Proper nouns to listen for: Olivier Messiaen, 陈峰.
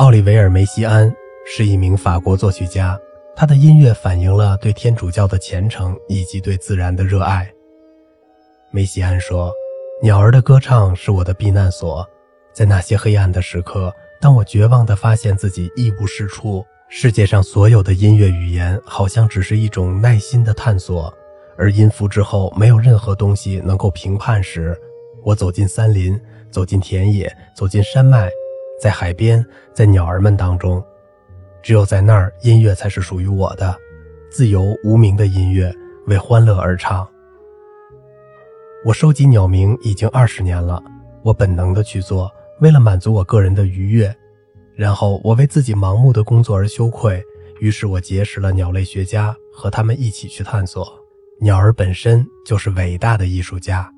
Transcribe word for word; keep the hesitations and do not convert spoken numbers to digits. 奥利维尔·梅西安是一名法国作曲家，他的音乐反映了对天主教的虔诚以及对自然的热爱。梅西安说，鸟儿的歌唱是我的避难所，在那些黑暗的时刻，当我绝望地发现自己一无是处，世界上所有的音乐语言好像只是一种耐心的探索，而音符之后没有任何东西能够评判时，我走进森林，走进田野，走进山脉，在海边，在鸟儿们当中，只有在那儿，音乐才是属于我的，自由无名的音乐，为欢乐而唱。我收集鸟鸣已经二十年了，我本能地去做，为了满足我个人的愉悦，然后我为自己盲目的工作而羞愧，于是我结识了鸟类学家，和他们一起去探索。鸟儿本身就是伟大的艺术家。